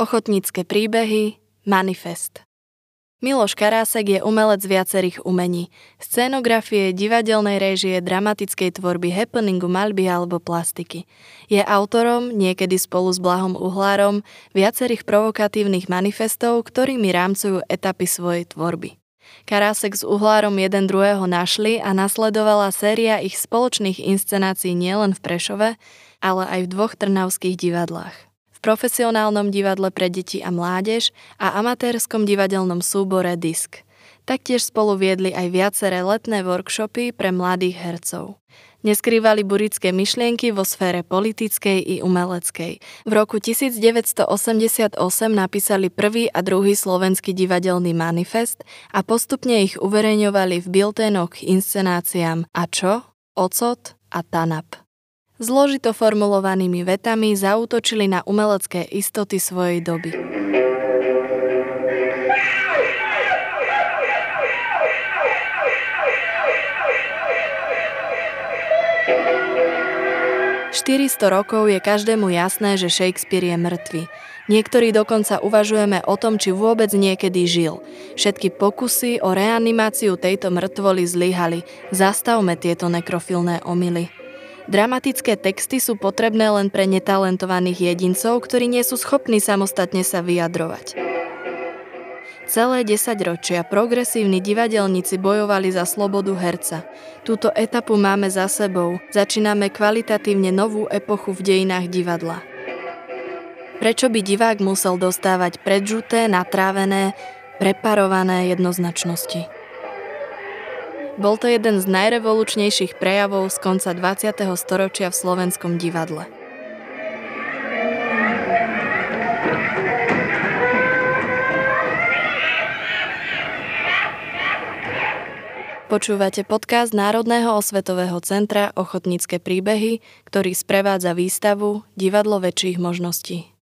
ochotnícke príbehy, manifest. Miloš Karásek je umelec viacerých umení, scénografie, divadelnej réžie, dramatickej tvorby, happeningu, maľby alebo plastiky. Je autorom, niekedy spolu s Blahom Uhlárom, viacerých provokatívnych manifestov, ktorými rámcujú etapy svojej tvorby. Karásek s Uhlárom jeden druhého našli a nasledovala séria ich spoločných inscenácií nielen v Prešove, ale aj v dvoch trnavských divadlách. Profesionálnom divadle pre deti a mládež a amatérskom divadelnom súbore Disk. Taktiež spolu viedli aj viaceré letné workshopy pre mladých hercov. Neskrývali burické myšlienky vo sfére politickej i umeleckej. V roku 1988 napísali prvý a druhý slovenský divadelný manifest a postupne ich uverejňovali v bilténoch k inscenáciám Ačo, Ocot a Tanap. Zložito formulovanými vetami zaútočili na umelecké istoty svojej doby. Štyristo rokov je každému jasné, že Shakespeare je mŕtvy. Niektorí dokonca uvažujeme o tom, či vôbec niekedy žil. Všetky pokusy o reanimáciu tejto mŕtvoly zlyhali. Zastavme tieto nekrofilné omyly. Dramatické texty sú potrebné len pre netalentovaných jedincov, ktorí nie sú schopní samostatne sa vyjadrovať. Celé 10 ročia progresívni divadelníci bojovali za slobodu herca. Túto etapu máme za sebou. Začíname kvalitatívne novú epochu v dejinách divadla. Prečo by divák musel dostávať predžuté, natrávené, preparované jednoznačnosti? Bol to jeden z najrevolučnejších prejavov z konca 20. storočia v slovenskom divadle. Počúvate podcast Národného osvetového centra Ochotnícke príbehy, ktorý sprevádza výstavu Divadlo väčších možností.